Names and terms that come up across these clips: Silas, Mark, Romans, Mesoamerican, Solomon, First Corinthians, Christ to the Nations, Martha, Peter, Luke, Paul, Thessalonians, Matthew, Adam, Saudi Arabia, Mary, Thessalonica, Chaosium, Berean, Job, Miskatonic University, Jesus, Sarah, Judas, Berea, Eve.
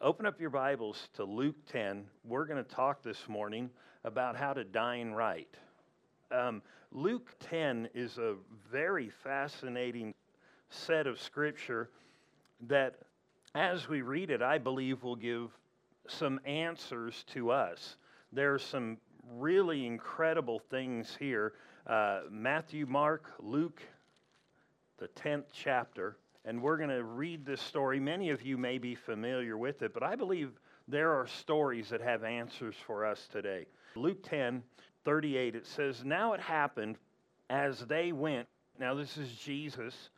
Open up your Bibles to Luke 10. We're going to talk this morning about how to dine right. Luke 10 is a very fascinating set of scripture that, as we read it, I believe will give some answers to us. There are some really incredible things here. Matthew, Mark, Luke, the 10th chapter. And we're going to read this story. Many of you may be familiar with it, but I believe there are stories that have answers for us today. Luke 10:38, it says, "Now it happened as they went." Now this is Jesus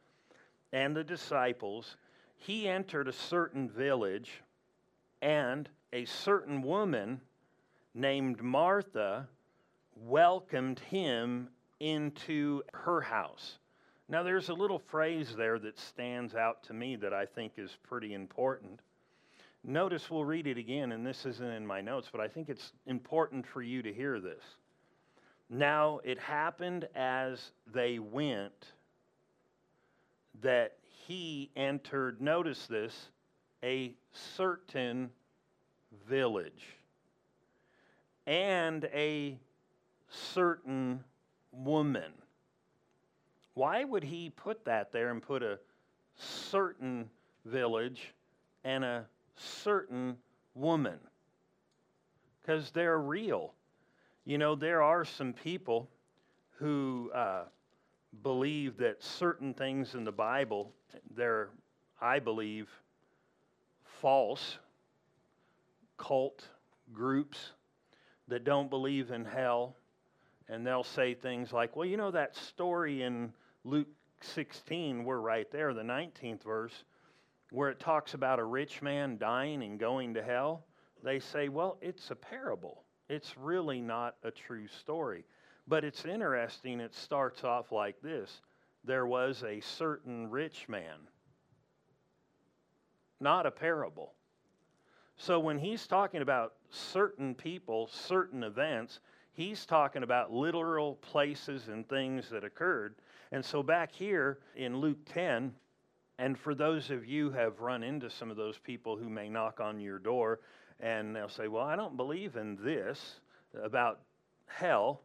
and the disciples. "He entered a certain village, and a certain woman named Martha welcomed him into her house." Now, there's a little phrase there that stands out to me that I think is pretty important. Notice, we'll read it again, and this isn't in my notes, but I think it's important for you to hear this. "Now, it happened as they went that he entered," notice this, "a certain village, and a certain woman." Why would he put that there and put a certain village and a certain woman? Because they're real. You know, there are some people who believe that certain things in the Bible, they're, I believe, false cult groups that don't believe in hell. And they'll say things like, well, you know that story in Luke 16, we're right there, the 19th verse, where it talks about a rich man dying and going to hell. They say, well, it's a parable. It's really not a true story. But it's interesting, it starts off like this. There was a certain rich man. Not a parable. So when he's talking about certain people, certain events, he's talking about literal places and things that occurred. And so back here in Luke 10, and for those of you who have run into some of those people who may knock on your door and they'll say, well, I don't believe in this about hell.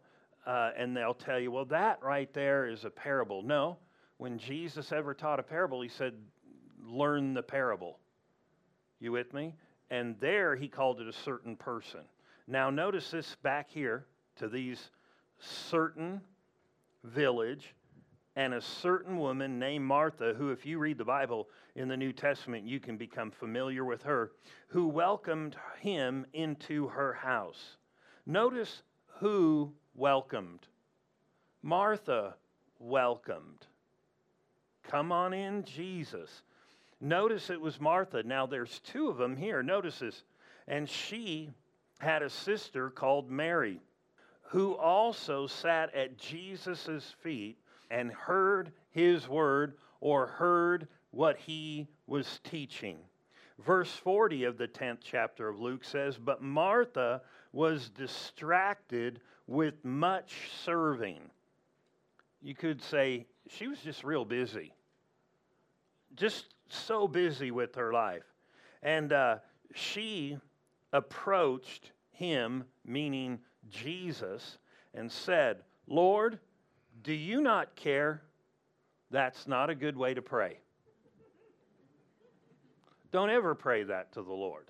And they'll tell you, well, that right there is a parable. No, when Jesus ever taught a parable, he said, learn the parable. You with me? And there he called it a certain person. Now notice this back here, to these certain village and a certain woman named Martha, who, if you read the Bible in the New Testament, you can become familiar with her, who welcomed him into her house. Notice who welcomed. Martha welcomed. Come on in, Jesus. Notice it was Martha. Now there's two of them here. Notice this. And she had a sister called Mary, who also sat at Jesus' feet and heard his word, or heard what he was teaching. Verse 40 of the 10th chapter of Luke says, "But Martha was distracted with much serving." You could say she was just real busy. Just so busy with her life. And she approached him, meaning Jesus, and said, "Lord, do you not care?" That's not a good way to pray. Don't ever pray that to the Lord.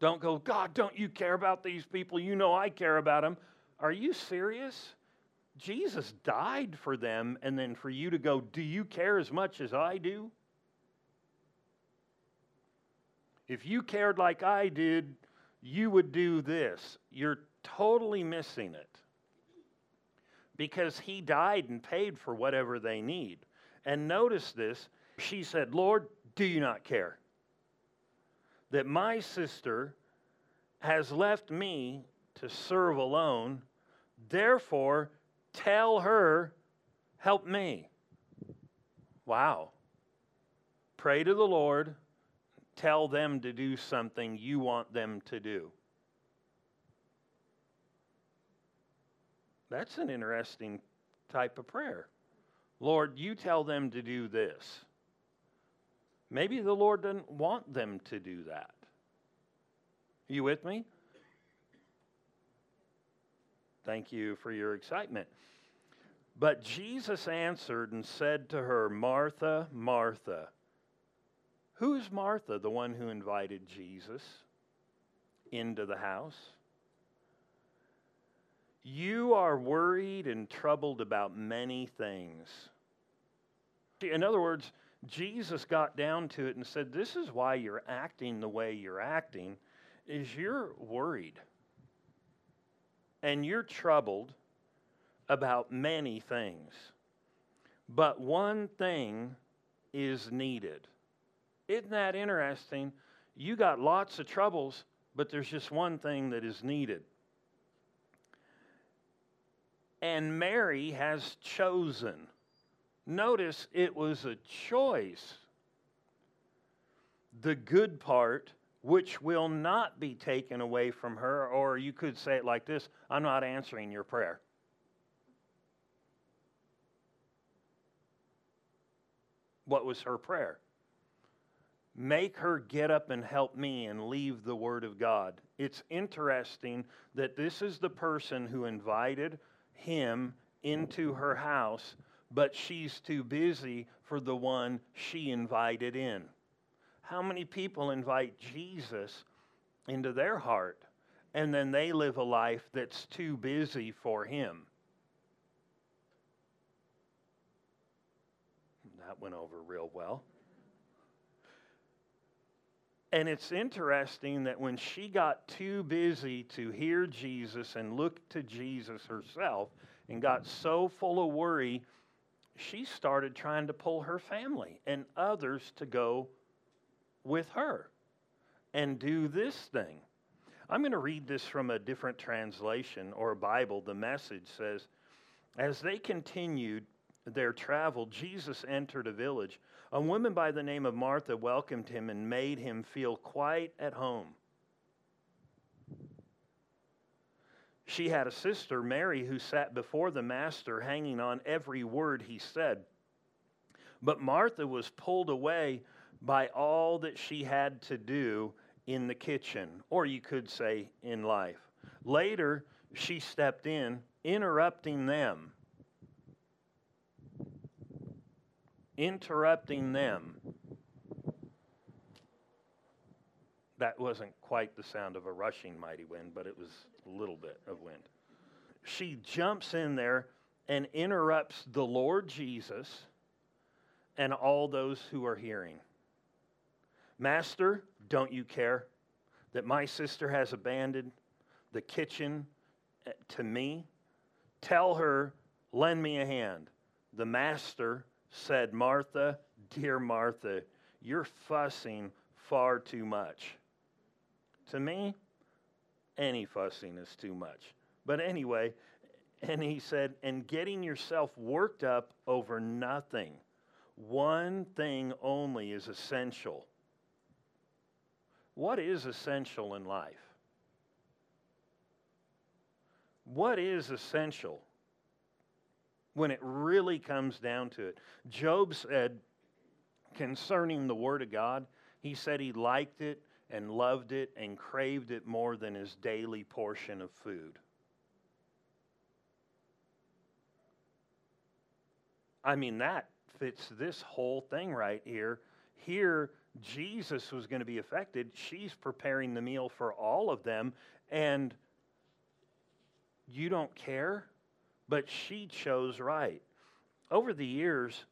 Don't go, "God, don't you care about these people? You know I care about them." Are you serious? Jesus died for them, and then for you to go, "Do you care as much as I do?" If you cared like I did, you would do this. You're totally missing it. Because he died and paid for whatever they need. And notice this. She said, "Lord, do you not care that my sister has left me to serve alone? Therefore, tell her, help me." Wow. Pray to the Lord. Tell them to do something you want them to do. That's an interesting type of prayer. Lord, you tell them to do this. Maybe the Lord doesn't want them to do that. Are you with me? Thank you for your excitement. But Jesus answered and said to her, Martha, Martha. Who's Martha, the one who invited Jesus into the house? You are worried and troubled about many things. In other words, Jesus got down to it and said, this is why you're acting the way you're acting, is you're worried. And you're troubled about many things. But one thing is needed. Isn't that interesting? You got lots of troubles, but there's just one thing that is needed. And Mary has chosen. Notice it was a choice. The good part, which will not be taken away from her, or you could say it like this, I'm not answering your prayer. What was her prayer? Make her get up and help me and leave the word of God. It's interesting that this is the person who invited him into her house, but she's too busy for the one she invited in. How many people invite Jesus into their heart, and then they live a life that's too busy for him? That went over real well. And it's interesting that when she got too busy to hear Jesus and look to Jesus herself and got so full of worry, she started trying to pull her family and others to go with her and do this thing. I'm going to read this from a different translation or a Bible. The Message says, as they continued their travel, Jesus entered a village. A woman by the name of Martha welcomed him and made him feel quite at home. She had a sister, Mary, who sat before the master, hanging on every word he said. But Martha was pulled away by all that she had to do in the kitchen, or you could say in life. Later, she stepped in, interrupting them. Interrupting them. That wasn't quite the sound of a rushing mighty wind, but it was a little bit of wind. She jumps in there and interrupts the Lord Jesus and all those who are hearing. Master, don't you care that my sister has abandoned the kitchen to me? Tell her, lend me a hand. The master said, Martha, dear Martha, you're fussing far too much. To me, any fussing is too much. But anyway, and he said, and getting yourself worked up over nothing. One thing only is essential. What is essential in life? What is essential when it really comes down to it? Job said concerning the Word of God, he said he liked it and loved it and craved it more than his daily portion of food. I mean, that fits this whole thing right here. Here, Jesus was going to be affected. She's preparing the meal for all of them, and you don't care, but she chose right. Over the years,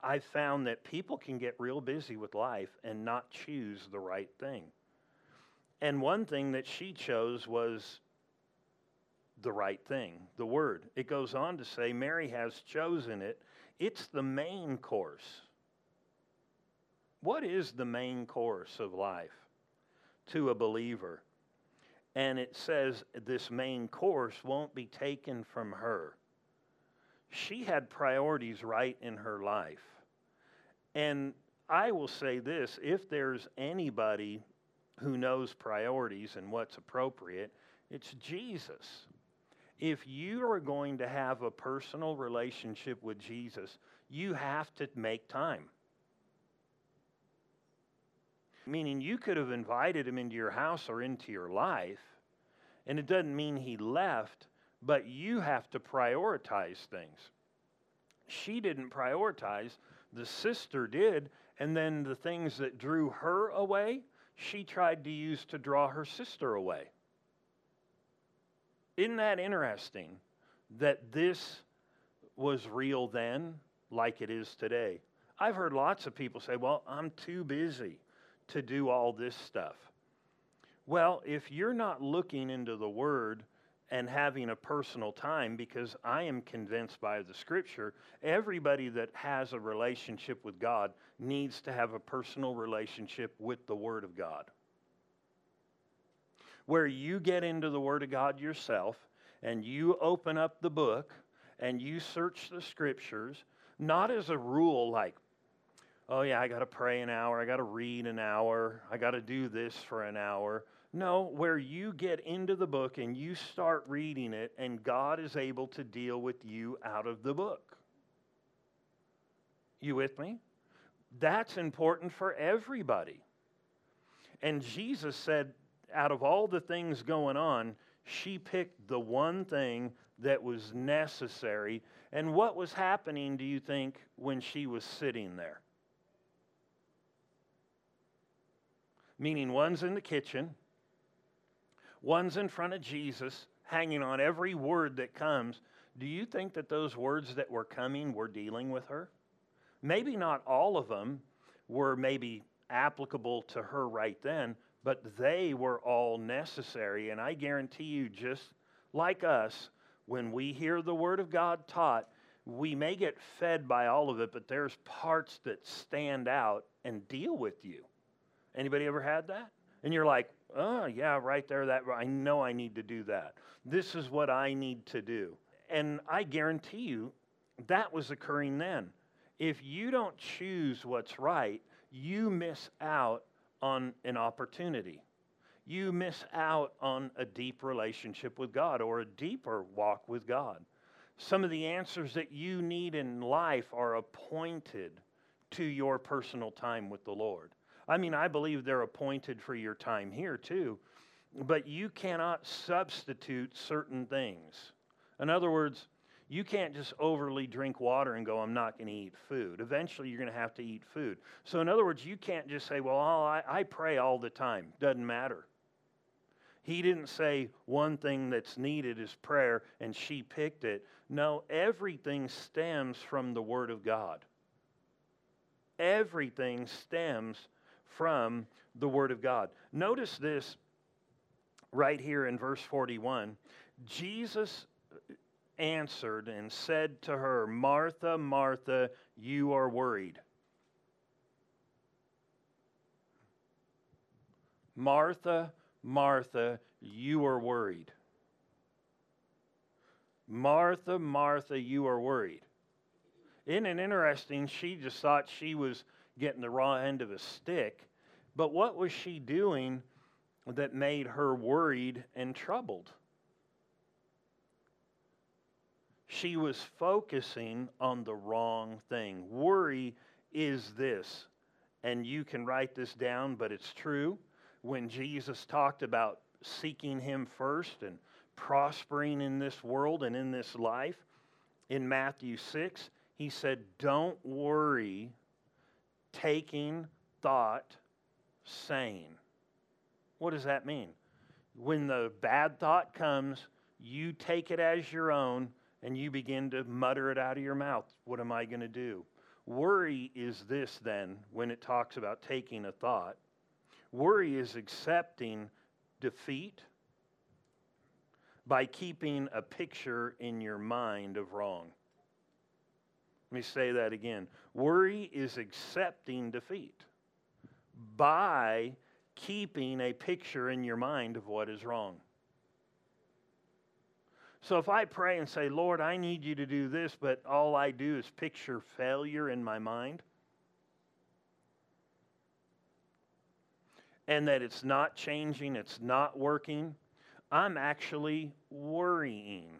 I've found that people can get real busy with life and not choose the right thing. And one thing that she chose was the right thing, the Word. It goes on to say, Mary has chosen it. It's the main course. What is the main course of life to a believer? And it says this main course won't be taken from her. She had priorities right in her life. And I will say this, if there's anybody who knows priorities and what's appropriate, it's Jesus. If you are going to have a personal relationship with Jesus, you have to make time. meaning you could have invited him into your house or into your life, and it doesn't mean he left, but you have to prioritize things. She didn't prioritize, the sister did, and then the things that drew her away, she tried to use to draw her sister away. Isn't that interesting that this was real then like it is today? I've heard lots of people say, well, I'm too busy to do all this stuff. Well, if you're not looking into the Word and having a personal time, because I am convinced by the Scripture, everybody that has a relationship with God needs to have a personal relationship with the Word of God, where you get into the Word of God yourself, and you open up the book, and you search the Scriptures, not as a rule like, oh yeah, I got to pray an hour, I got to read an hour, I got to do this for an hour. No, where you get into the book and you start reading it, and God is able to deal with you out of the book. You with me? That's important for everybody. And Jesus said, out of all the things going on, she picked the one thing that was necessary. And what was happening, do you think, when she was sitting there? Meaning one's in the kitchen, one's in front of Jesus, hanging on every word that comes. Do you think that those words that were coming were dealing with her? Maybe not all of them were maybe applicable to her right then, but they were all necessary. And I guarantee you, just like us, when we hear the Word of God taught, we may get fed by all of it, but there's parts that stand out and deal with you. Anybody ever had that? And you're like, oh, yeah, right there, that I know I need to do that. This is what I need to do. And I guarantee you that was occurring then. If you don't choose what's right, you miss out on an opportunity. You miss out on a deep relationship with God or a deeper walk with God. Some of the answers that you need in life are appointed to your personal time with the Lord. I mean, I believe they're appointed for your time here too, but you cannot substitute certain things. In other words, you can't just overly drink water and go, I'm not going to eat food. Eventually, you're going to have to eat food. So in other words, you can't just say, well, I pray all the time. Doesn't matter. He didn't say one thing that's needed is prayer, and she picked it. No, everything stems from the Word of God. Everything stems from the Word of God. Notice this right here in verse 41. Jesus answered and said to her, Martha, Martha, you are worried. Martha, Martha, you are worried. Martha, Martha, you are worried. Isn't it interesting? She just thought she was getting the raw end of a stick. But what was she doing that made her worried and troubled? She was focusing on the wrong thing. Worry is this, and you can write this down, but it's true. When Jesus talked about seeking Him first and prospering in this world and in this life, in Matthew 6, He said, don't worry taking thought sane. What does that mean? When the bad thought comes, you take it as your own, and you begin to mutter it out of your mouth. What am I going to do? Worry is this then, when it talks about taking a thought. Worry is accepting defeat by keeping a picture in your mind of wrong. Let me say that again. Worry is accepting defeat by keeping a picture in your mind of what is wrong. So if I pray and say, Lord, I need you to do this, but all I do is picture failure in my mind, and that it's not changing, it's not working, I'm actually worrying.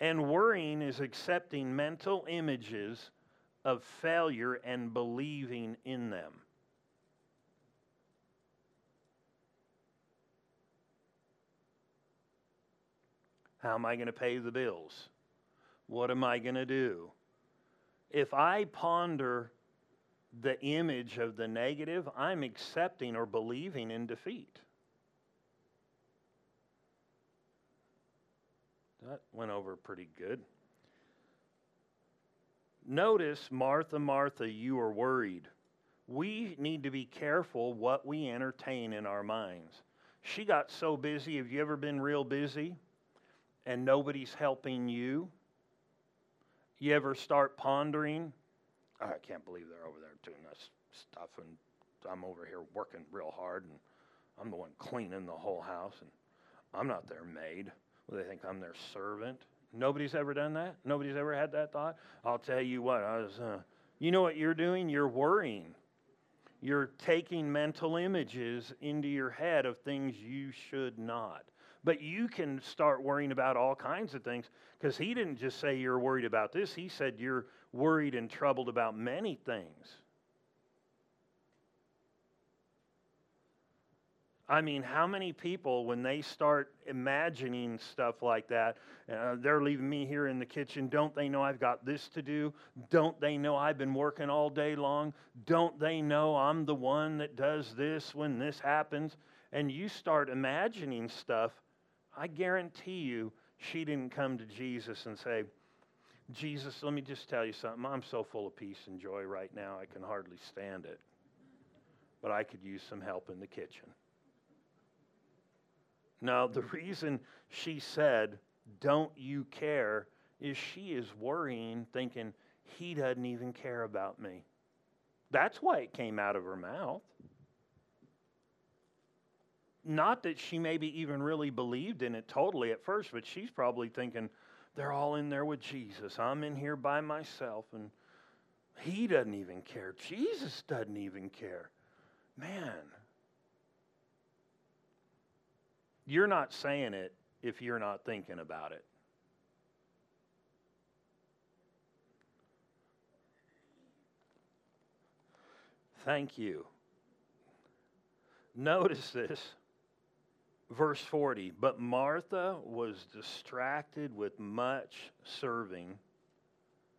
And worrying is accepting mental images of failure and believing in them. How am I going to pay the bills? What am I going to do? If I ponder the image of the negative, I'm accepting or believing in defeat. That went over pretty good. Notice, Martha, Martha, you are worried. We need to be careful what we entertain in our minds. She got so busy. Have you ever been real busy and nobody's helping you? You ever start pondering, oh, I can't believe they're over there doing this stuff, and I'm over here working real hard, and I'm the one cleaning the whole house, and I'm not their maid. Well, they think I'm their servant. Nobody's ever done that? Nobody's ever had that thought? I'll tell you what, you know what you're doing? You're worrying. You're taking mental images into your head of things you should not. But you can start worrying about all kinds of things, because he didn't just say you're worried about this. He said you're worried and troubled about many things. I mean, how many people, when they start imagining stuff like that, they're leaving me here in the kitchen, don't they know I've got this to do? Don't they know I've been working all day long? Don't they know I'm the one that does this when this happens? And you start imagining stuff. I guarantee you she didn't come to Jesus and say, Jesus, let me just tell you something. I'm so full of peace and joy right now, I can hardly stand it. But I could use some help in the kitchen. Now, the reason she said, don't you care, is she is worrying, thinking, he doesn't even care about me. That's why it came out of her mouth. Not that she maybe even really believed in it totally at first, but she's probably thinking, they're all in there with Jesus. I'm in here by myself, and he doesn't even care. Jesus doesn't even care. Man. You're not saying it if you're not thinking about it. Thank you. Notice this. Verse 40, but Martha was distracted with much serving.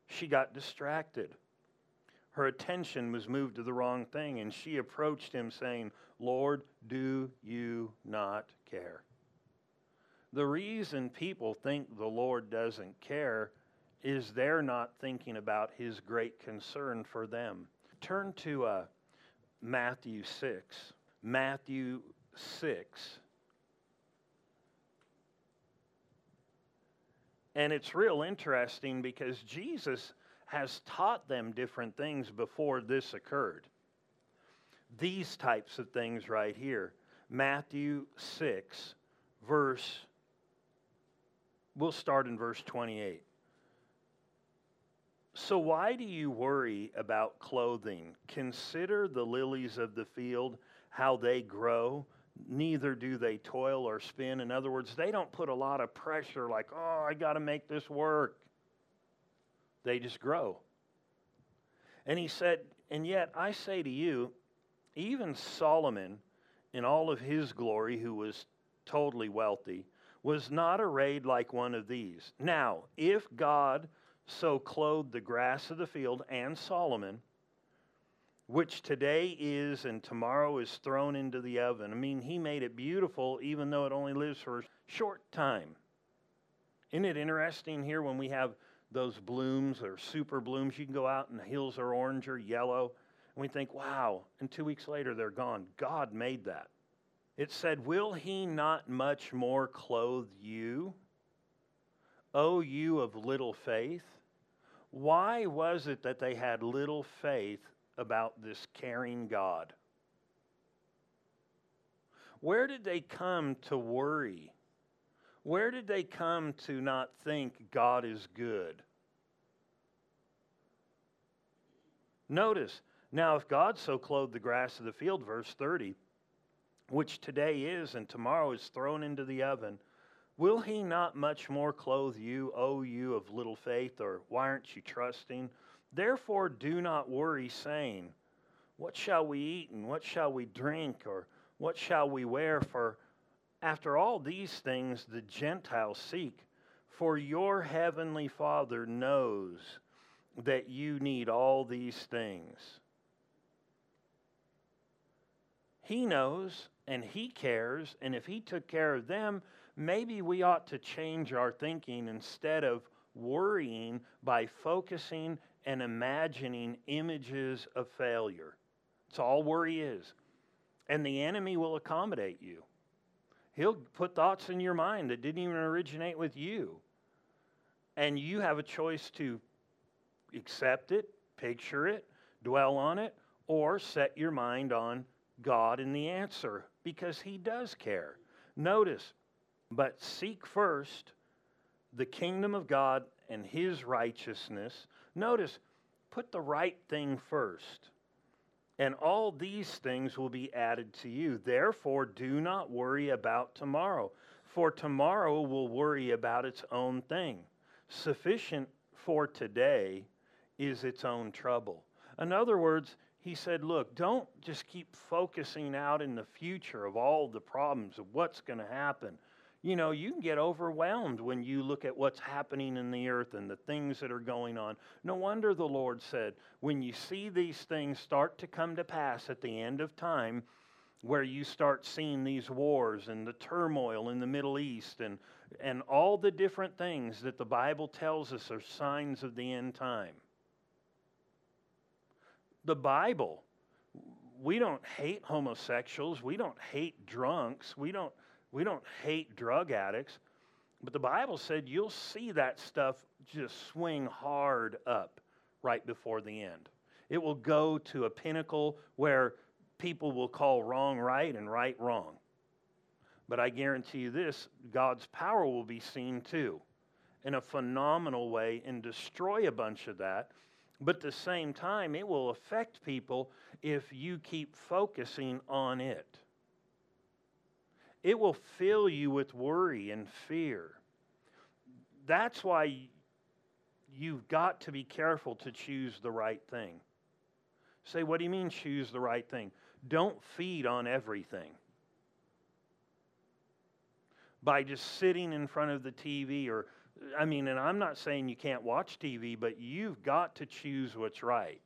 She got distracted. Her attention was moved to the wrong thing, and she approached him saying, Lord, do you not care? The reason people think the Lord doesn't care is they're not thinking about his great concern for them. Turn to Matthew 6. Matthew 6. And it's real interesting because Jesus has taught them different things before this occurred. These types of things right here. Matthew 6, we'll start in verse 28. So why do you worry about clothing? Consider the lilies of the field, how they grow. Neither do they toil or spin. In other words, they don't put a lot of pressure like, oh, I got to make this work. They just grow. And he said, and yet I say to you, even Solomon, in all of his glory, who was totally wealthy, was not arrayed like one of these. Now, if God so clothed the grass of the field and Solomon, which today is and tomorrow is thrown into the oven. I mean, he made it beautiful, even though it only lives for a short time. Isn't it interesting here when we have those blooms or super blooms, you can go out and the hills are orange or yellow, and we think, wow, and 2 weeks later they're gone. God made that. It said, will he not much more clothe you, O you of little faith? Why was it that they had little faith about this caring God? Where did they come to worry? Where did they come to not think God is good? Notice, now if God so clothed the grass of the field, verse 30, which today is and tomorrow is thrown into the oven, will he not much more clothe you, O you of little faith? Or why aren't you trusting? Therefore do not worry, saying, what shall we eat and what shall we drink? Or what shall we wear? For after all these things the Gentiles seek, For your heavenly Father knows that you need all these things. He knows and He cares, and if He took care of them, maybe we ought to change our thinking instead of worrying by focusing and imagining images of failure. It's all worry is. And the enemy will accommodate you. He'll put thoughts in your mind that didn't even originate with you. And you have a choice to accept it, picture it, dwell on it, or set your mind on God and the answer, because He does care. Notice, but seek first the kingdom of God and His righteousness. Notice, put the right thing first, and all these things will be added to you. Therefore, do not worry about tomorrow, for tomorrow will worry about its own thing. Sufficient for today is its own trouble. In other words, He said, look, don't just keep focusing out in the future of all the problems of what's going to happen. You know, you can get overwhelmed when you look at what's happening in the earth and the things that are going on. No wonder the Lord said, when you see these things start to come to pass at the end of time, where you start seeing these wars and the turmoil in the Middle East and all the different things that the Bible tells us are signs of the end time. The Bible, we don't hate homosexuals, we don't hate drunks, we don't hate drug addicts, but the Bible said you'll see that stuff just swing hard up right before the end. It will go to a pinnacle where people will call wrong right and right wrong. But I guarantee you this, God's power will be seen too in a phenomenal way and destroy a bunch of that. But at the same time, it will affect people if you keep focusing on it. It will fill you with worry and fear. That's why you've got to be careful to choose the right thing. Say, what do you mean choose the right thing? Don't feed on everything. By just sitting in front of the TV or and I'm not saying you can't watch TV, but you've got to choose what's right.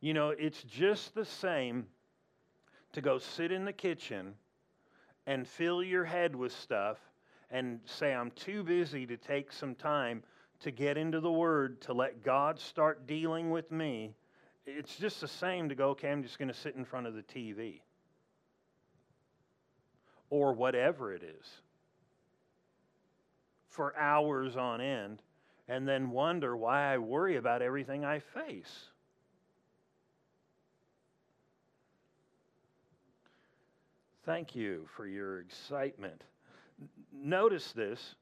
You know, it's just the same to go sit in the kitchen and fill your head with stuff and say, I'm too busy to take some time to get into the Word, to let God start dealing with me. It's just the same to go, okay, I'm just going to sit in front of the TV or whatever it is for hours on end, and then wonder why I worry about everything I face. Thank you for your excitement. Notice this.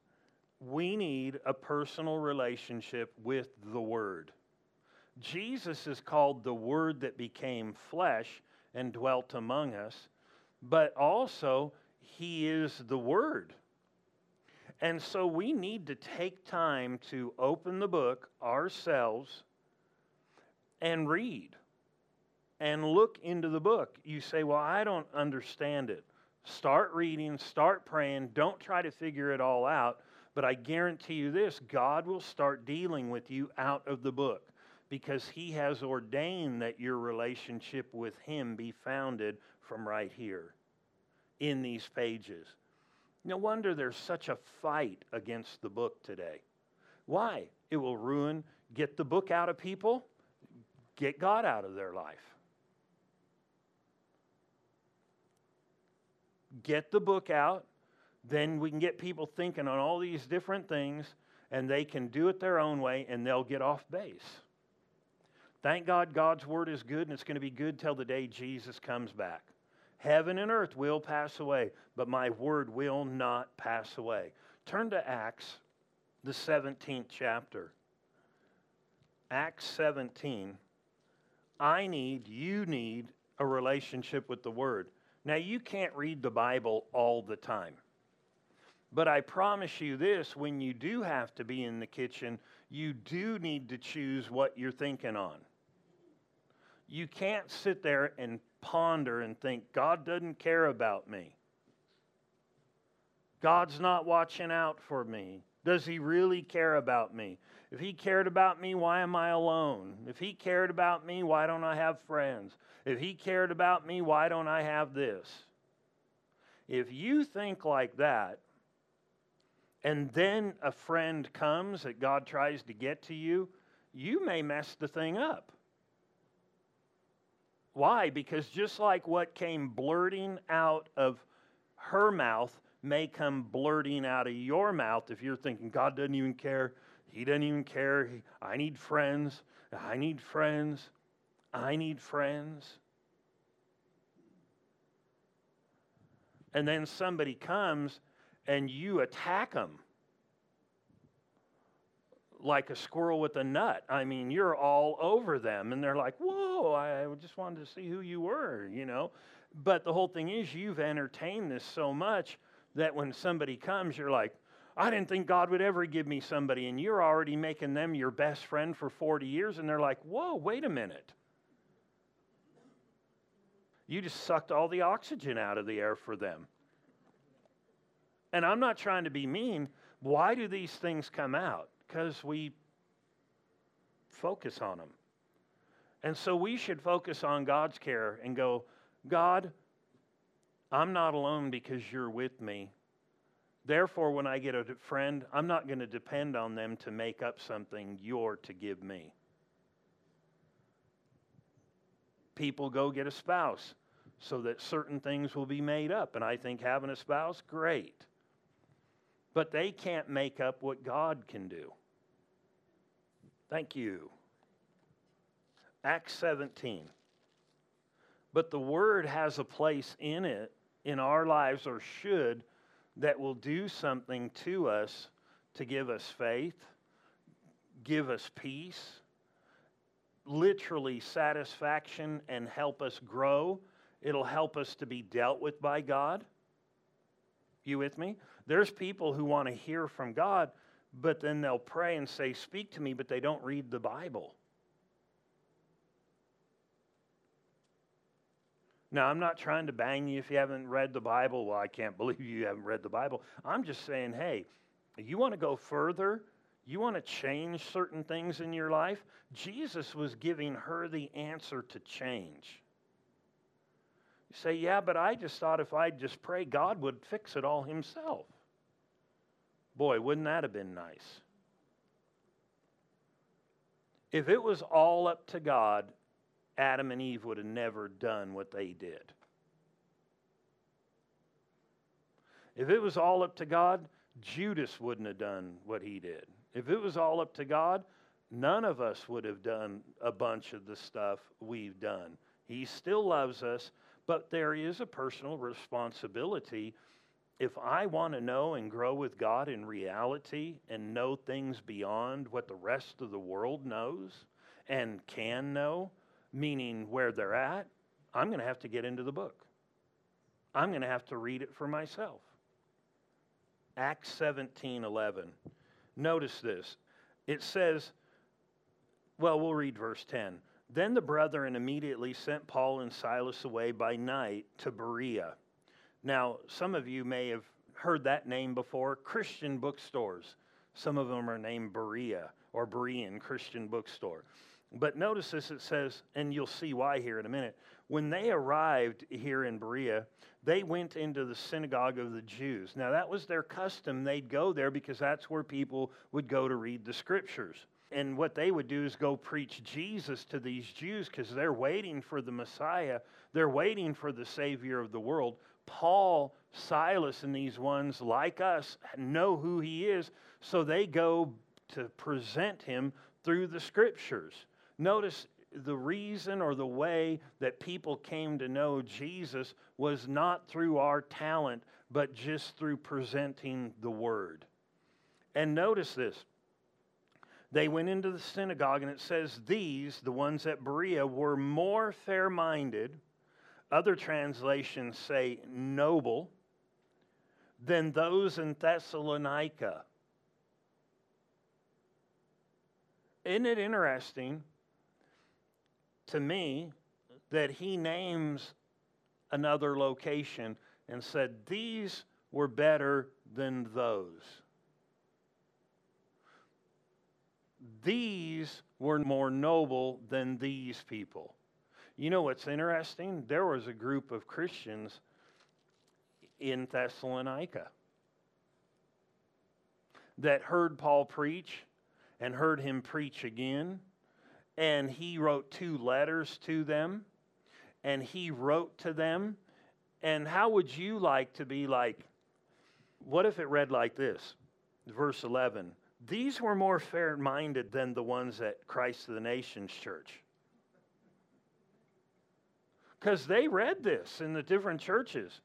We need a personal relationship with the Word. Jesus is called the Word that became flesh and dwelt among us, but also He is the Word. And so we need to take time to open the book ourselves and read and look into the book. You say, well, I don't understand it. Start reading, start praying. Don't try to figure it all out. But I guarantee you this, God will start dealing with you out of the book because He has ordained that your relationship with Him be founded from right here in these pages. No wonder there's such a fight against the book today. Why? It will ruin, get the book out of people, get God out of their life. Get the book out, then we can get people thinking on all these different things, and they can do it their own way, and they'll get off base. Thank God God's Word is good, and it's going to be good till the day Jesus comes back. Heaven and earth will pass away, but my word will not pass away. Turn to Acts, the 17th chapter. Acts 17. You need a relationship with the Word. Now, you can't read the Bible all the time. But I promise you this, when you do have to be in the kitchen, you do need to choose what you're thinking on. You can't sit there and ponder and think, God doesn't care about me. God's not watching out for me. Does he really care about me? If he cared about me, why am I alone? If he cared about me, why don't I have friends? If he cared about me, why don't I have this? If you think like that, and then a friend comes that God tries to get to you, you may mess the thing up. Why? Because just like what came blurting out of her mouth may come blurting out of your mouth if you're thinking, God doesn't even care. He doesn't even care. I need friends. I need friends. I need friends. And then somebody comes and you attack them like a squirrel with a nut. I mean, you're all over them. And they're like, whoa, I just wanted to see who you were, you know. But the whole thing is you've entertained this so much that when somebody comes, you're like, I didn't think God would ever give me somebody. And you're already making them your best friend for 40 years. And they're like, whoa, wait a minute. You just sucked all the oxygen out of the air for them. And I'm not trying to be mean. Why do these things come out? Because we focus on them. And so we should focus on God's care and go, God, I'm not alone because you're with me. Therefore, when I get a friend, I'm not going to depend on them to make up something you're to give me. People go get a spouse so that certain things will be made up. And I think having a spouse, great. But they can't make up what God can do. Thank you. Acts 17. But the Word has a place in it, in our lives, or should, that will do something to us to give us faith, give us peace, literally satisfaction, and help us grow. It'll help us to be dealt with by God. You with me? There's people who want to hear from God, but then they'll pray and say, speak to me, but they don't read the Bible. Now, I'm not trying to bang you if you haven't read the Bible. Well, I can't believe you haven't read the Bible. I'm just saying, hey, you want to go further? You want to change certain things in your life? Jesus was giving her the answer to change. You say, yeah, but I just thought if I'd just pray, God would fix it all himself. Boy, wouldn't that have been nice? If it was all up to God, Adam and Eve would have never done what they did. If it was all up to God, Judas wouldn't have done what he did. If it was all up to God, none of us would have done a bunch of the stuff we've done. He still loves us, but there is a personal responsibility. If I want to know and grow with God in reality and know things beyond what the rest of the world knows and can know, meaning where they're at, I'm going to have to get into the book. I'm going to have to read it for myself. Acts 17:11. Notice this. It says, well, we'll read verse 10. Then the brethren immediately sent Paul and Silas away by night to Berea. Now, some of you may have heard that name before. Christian bookstores. Some of them are named Berea or Berean Christian bookstore. But notice this, it says, and you'll see why here in a minute. When they arrived here in Berea, they went into the synagogue of the Jews. Now, that was their custom. They'd go there because that's where people would go to read the scriptures. And what they would do is go preach Jesus to these Jews because they're waiting for the Messiah. They're waiting for the Savior of the world. Paul, Silas, and these ones like us know who he is, so they go to present him through the scriptures. Notice the reason or the way that people came to know Jesus was not through our talent, but just through presenting the word. And notice this. They went into the synagogue, and it says these, the ones at Berea, were more fair-minded, other translations say noble, than those in Thessalonica. Isn't it interesting to me that he names another location and said, these were better than those. these were more noble than these people. You know what's interesting? There was a group of Christians in Thessalonica that heard Paul preach and heard him preach again. And he wrote 2 letters to them. And he wrote to them. And how would you like to be like, what if it read like this? Verse 11. These were more fair-minded than the ones at Christ of the Nations church. Because they read this in the different churches.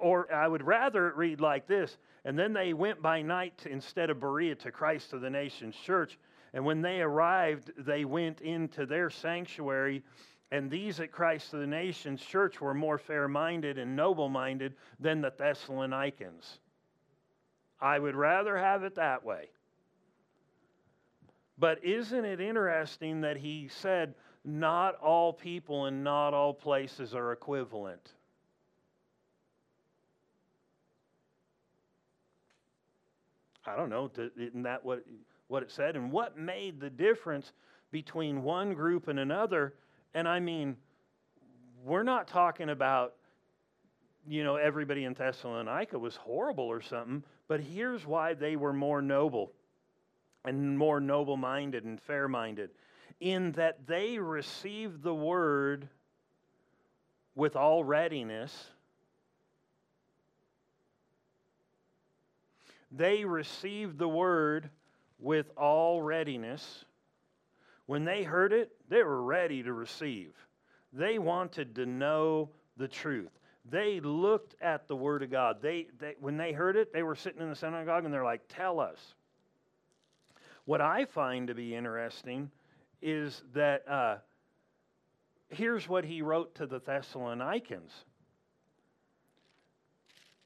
Or I would rather it read like this. And then they went by night instead of Berea to Christ of the Nations church. And when they arrived, they went into their sanctuary. And these at Christ of the Nations church were more fair-minded and noble-minded than the Thessalonians. I would rather have it that way. But isn't it interesting that he said, not all people and not all places are equivalent? I don't know, isn't that what it said? And what made the difference between one group and another? And I mean, we're not talking about, you know, everybody in Thessalonica was horrible or something, but here's why they were more noble and more noble-minded and fair-minded, in that they received the word with all readiness. They received the word with all readiness. When they heard it, they were ready to receive. They wanted to know the truth. They looked at the Word of God. When they heard it, they were sitting in the synagogue and they're like, tell us. What I find to be interesting is that here's what he wrote to the Thessalonians.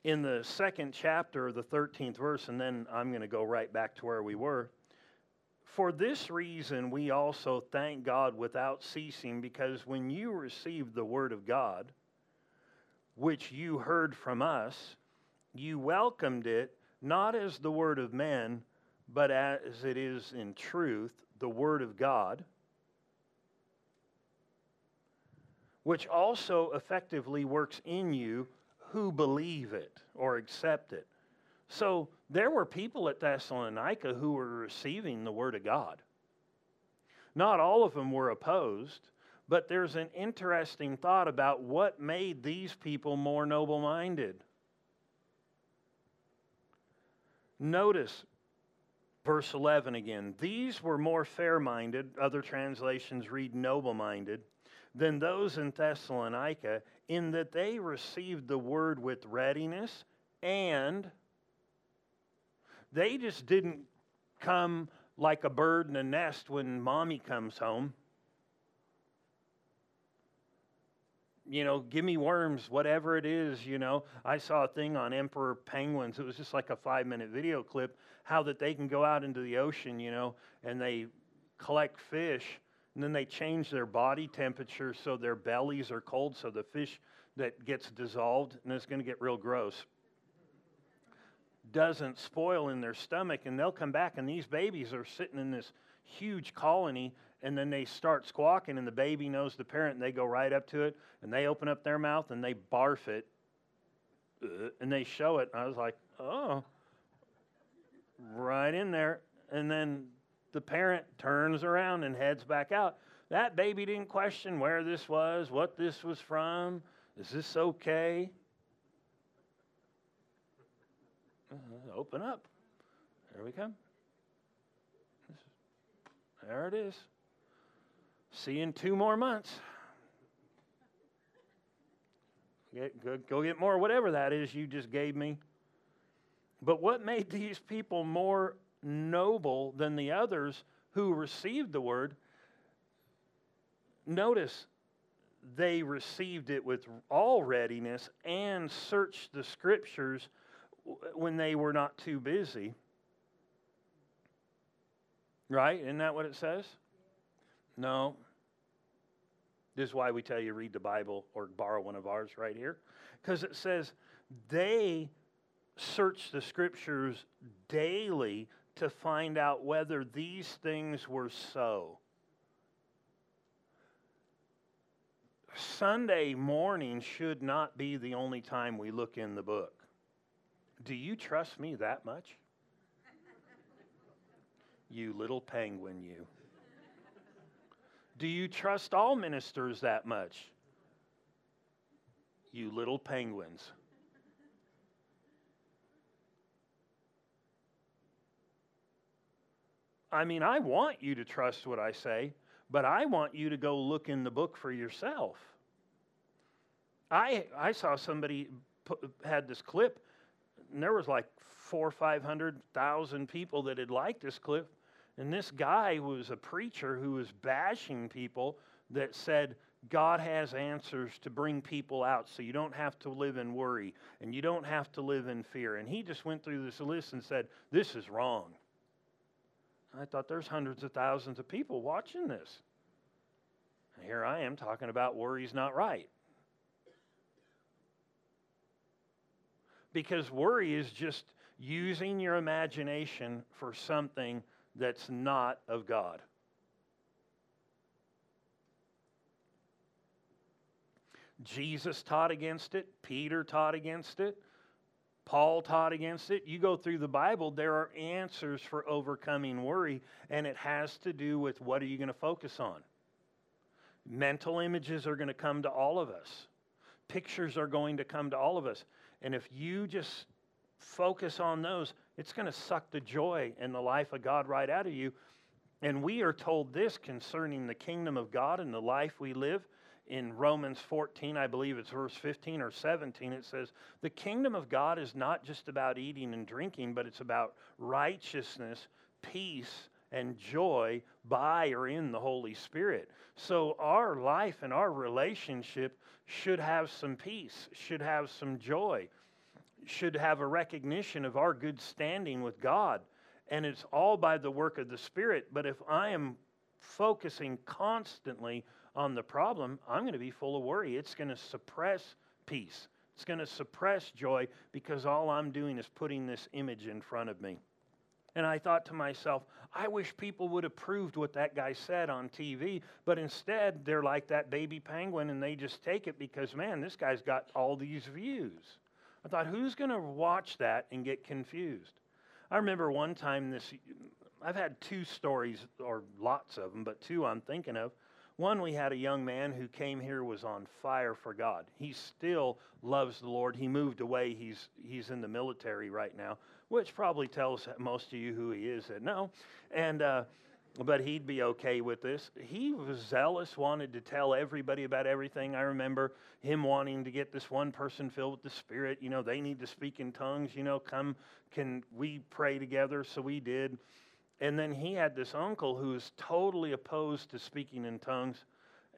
In the 2nd chapter, the 13th verse, and then I'm going to go right back to where we were. For this reason we also thank God without ceasing, because when you received the word of God, which you heard from us, you welcomed it, not as the word of men, but as it is in truth, the word of God, which also effectively works in you, who believe it or accept it. So there were people at Thessalonica who were receiving the Word of God. Not all of them were opposed, but there's an interesting thought about what made these people more noble-minded. Notice verse 11 again. These were more fair-minded, other translations read noble-minded, than those in Thessalonica, in that they received the word with readiness, and they just didn't come like a bird in a nest when mommy comes home. You know, give me worms, whatever it is, you know. I saw a thing on emperor penguins. It was just like a 5-minute video clip, how that they can go out into the ocean, you know, and they collect fish. And then they change their body temperature so their bellies are cold, so the fish that gets dissolved, and it's going to get real gross, doesn't spoil in their stomach. And they'll come back, and these babies are sitting in this huge colony, and then they start squawking, and the baby knows the parent, and they go right up to it, and they open up their mouth, and they barf it, and they show it. And I was like, oh, right in there. And then the parent turns around and heads back out. That baby didn't question where this was, what this was from. Is this okay? Open up. There we come. There it is. See you in 2 more months. Go get more, whatever that is you just gave me. But what made these people more noble than the others who received the word? Notice, they received it with all readiness and searched the scriptures when they were not too busy. Right? Isn't that what it says? No. This is why we tell you read the Bible or borrow one of ours right here. Because it says they searched the scriptures daily to find out whether these things were so. Sunday morning should not be the only time we look in the book. Do you trust me that much? You little penguin, you. Do you trust all ministers that much? You little penguins. I mean, I want you to trust what I say, but I want you to go look in the book for yourself. I saw somebody had this clip, and there was like 400,000 or 500,000 people that had liked this clip, and this guy was a preacher who was bashing people that said, God has answers to bring people out so you don't have to live in worry, and you don't have to live in fear. And he just went through this list and said, this is wrong. I thought, there's hundreds of thousands of people watching this. And here I am talking about worry's not right. Because worry is just using your imagination for something that's not of God. Jesus taught against it. Peter taught against it. Paul taught against it. You go through the Bible, there are answers for overcoming worry, and it has to do with what are you going to focus on. Mental images are going to come to all of us. Pictures are going to come to all of us. And if you just focus on those, it's going to suck the joy and the life of God right out of you. And we are told this concerning the kingdom of God and the life we live. In Romans 14, I believe it's verse 15 or 17, it says, the kingdom of God is not just about eating and drinking, but it's about righteousness, peace, and joy by or in the Holy Spirit. So our life and our relationship should have some peace, should have some joy, should have a recognition of our good standing with God. And it's all by the work of the Spirit. But if I am focusing constantly on the problem, I'm going to be full of worry. It's going to suppress peace. It's going to suppress joy because all I'm doing is putting this image in front of me. And I thought to myself, I wish people would have proved what that guy said on TV, but instead they're like that baby penguin and they just take it because, man, this guy's got all these views. I thought, who's going to watch that and get confused? I remember one time I've had two stories, or lots of them, but two I'm thinking of. One, we had a young man who came here, was on fire for God. He still loves the Lord. He moved away. He's in the military right now, which probably tells most of you who he is that no. And, but he'd be okay with this. He was zealous, wanted to tell everybody about everything. I remember him wanting to get this one person filled with the Spirit. You know, they need to speak in tongues. You know, come, can we pray together? So we did. And then he had this uncle who was totally opposed to speaking in tongues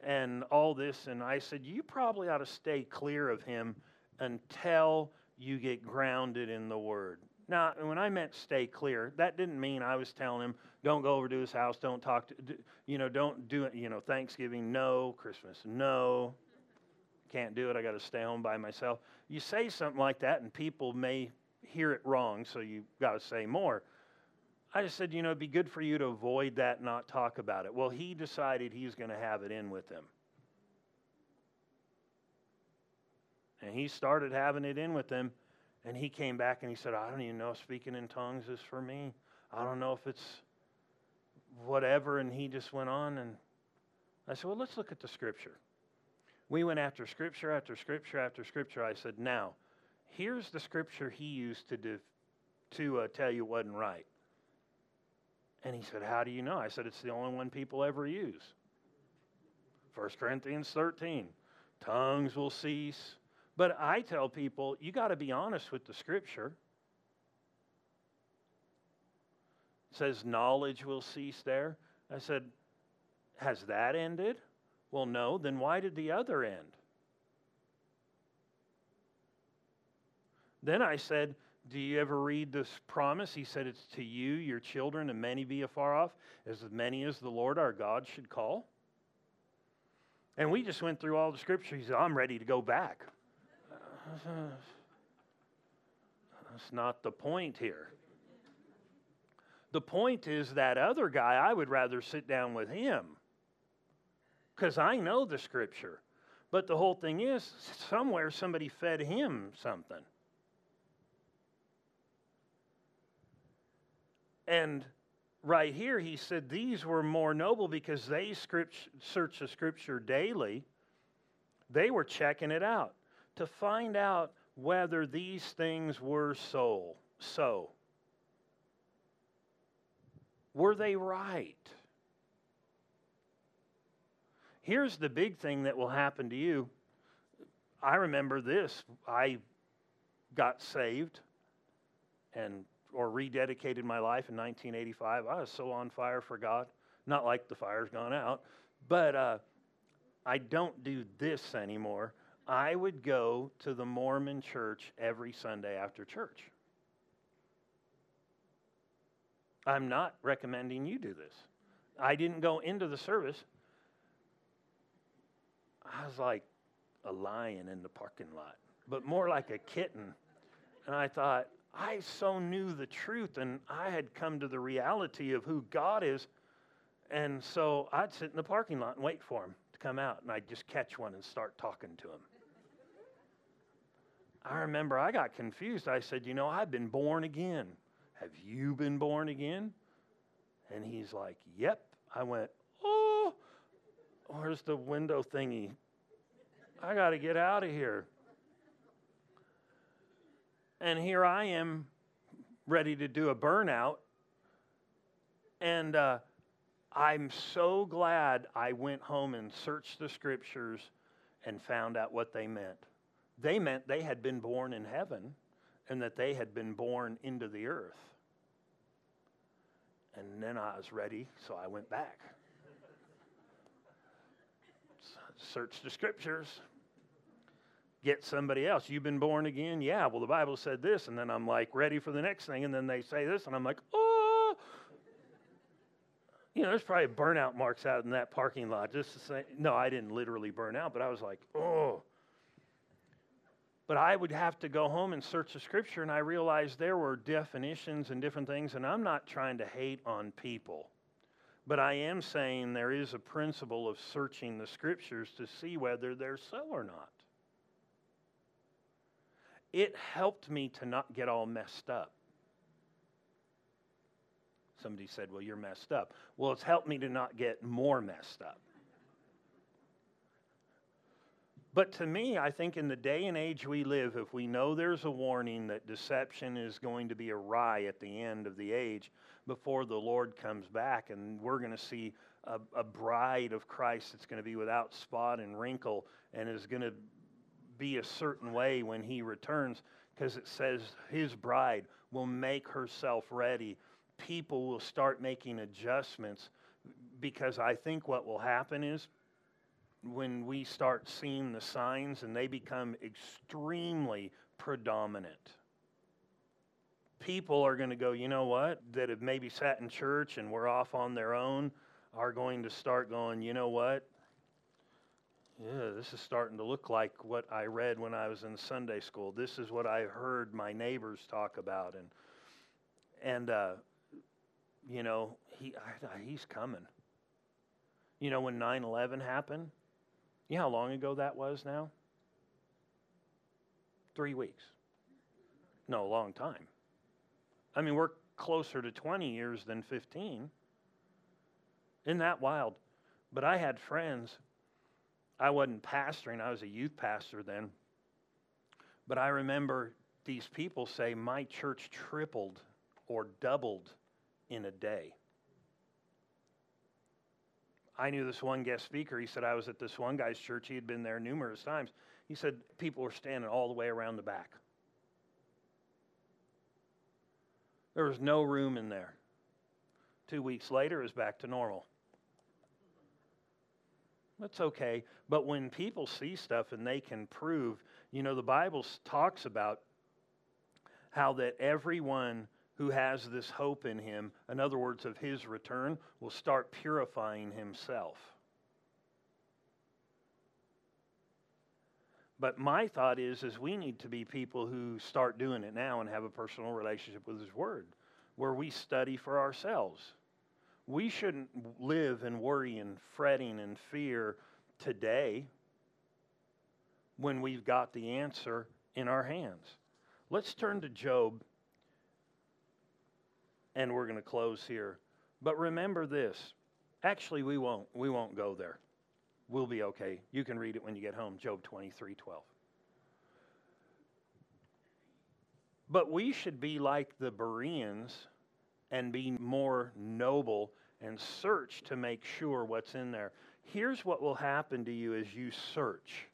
and all this. And I said, you probably ought to stay clear of him until you get grounded in the Word. Now, when I meant stay clear, that didn't mean I was telling him, don't go over to his house, don't talk to, you know, don't do it, you know, Thanksgiving, no, Christmas, no, can't do it, I got to stay home by myself. You say something like that and people may hear it wrong, so you got to say more. I just said, you know, it'd be good for you to avoid that, not talk about it. Well, he decided he's going to have it in with him. And he started having it in with him, and he came back and he said, I don't even know if speaking in tongues is for me. I don't know if it's whatever, and he just went on. And I said, well, let's look at the Scripture. We went after Scripture after Scripture after Scripture. I said, now, here's the Scripture he used to tell you it wasn't right. And he said, how do you know? I said, it's the only one people ever use. First Corinthians 13, tongues will cease. But I tell people, you got to be honest with the Scripture. It says knowledge will cease there. I said, has that ended? Well, no. Then why did the other end? Then I said, do you ever read this promise? He said, it's to you, your children, and many be afar off, as many as the Lord our God should call. And we just went through all the Scripture. He said, I'm ready to go back. That's not the point here. The point is that other guy, I would rather sit down with him because I know the Scripture. But the whole thing is, somewhere somebody fed him something. And right here he said these were more noble because they searched the Scripture daily. They were checking it out to find out whether these things were so. Were they right? Here's the big thing that will happen to you. I remember this. I got saved or rededicated my life in 1985. I was so on fire for God. Not like the fire's gone out. But I don't do this anymore. I would go to the Mormon church every Sunday after church. I'm not recommending you do this. I didn't go into the service. I was like a lion in the parking lot, but more like a kitten. And I thought, I so knew the truth, and I had come to the reality of who God is. And so I'd sit in the parking lot and wait for him to come out, and I'd just catch one and start talking to him. I remember I got confused. I said, I've been born again. Have you been born again? And he's like, yep. I went, oh, where's the window thingy? I got to get out of here. And here I am ready to do a burnout. And I'm so glad I went home and searched the Scriptures and found out what they meant. They meant they had been born in heaven and that they had been born into the earth. And then I was ready, so I went back. Search the Scriptures. Get somebody else. You've been born again? Yeah, well, the Bible said this, and then I'm like ready for the next thing, and then they say this, and I'm like, oh. There's probably burnout marks out in that parking lot just to say, no, I didn't literally burn out, but I was like, oh. But I would have to go home and search the Scripture, and I realized there were definitions and different things, and I'm not trying to hate on people. But I am saying there is a principle of searching the Scriptures to see whether they're so or not. It helped me to not get all messed up. Somebody said, well, you're messed up. Well, it's helped me to not get more messed up. But to me, I think in the day and age we live, if we know there's a warning that deception is going to be awry at the end of the age before the Lord comes back, and we're going to see a bride of Christ that's going to be without spot and wrinkle and is going to be a certain way when he returns, because it says his bride will make herself ready. People will start making adjustments, because I think what will happen is when we start seeing the signs and they become extremely predominant, people are going to go, that have maybe sat in church and were off on their own are going to start going, yeah, this is starting to look like what I read when I was in Sunday school. This is what I heard my neighbors talk about. And he's coming. When 9/11 happened, you know how long ago that was now? 3 weeks. No, a long time. I mean, we're closer to 20 years than 15. Isn't that wild? But I had friends. I wasn't pastoring. I was a youth pastor then. But I remember these people say, my church tripled or doubled in a day. I knew this one guest speaker. He said, I was at this one guy's church. He had been there numerous times. He said, people were standing all the way around the back. There was no room in there. 2 weeks later, it was back to normal. That's okay. But when people see stuff and they can prove, the Bible talks about how that everyone who has this hope in him, in other words, of his return, will start purifying himself. But my thought is we need to be people who start doing it now and have a personal relationship with his word. where we study for ourselves. We shouldn't live in worry and fretting and fear today when we've got the answer in our hands. Let's turn to Job, and we're going to close here. But remember this. Actually, we won't go there. We'll be okay. You can read it when you get home, Job 23:12. But we should be like the Bereans and be more noble and search to make sure what's in there. Here's what will happen to you as you search.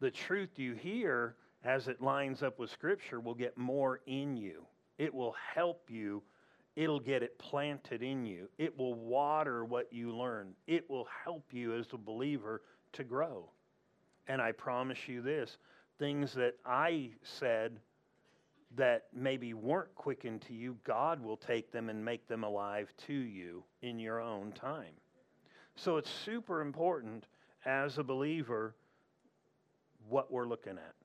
The truth you hear, as it lines up with Scripture, will get more in you. It will help you. It'll get it planted in you. It will water what you learn. It will help you as a believer to grow. And I promise you this, things that I said that maybe weren't quickened to you, God will take them and make them alive to you in your own time. So it's super important as a believer what we're looking at.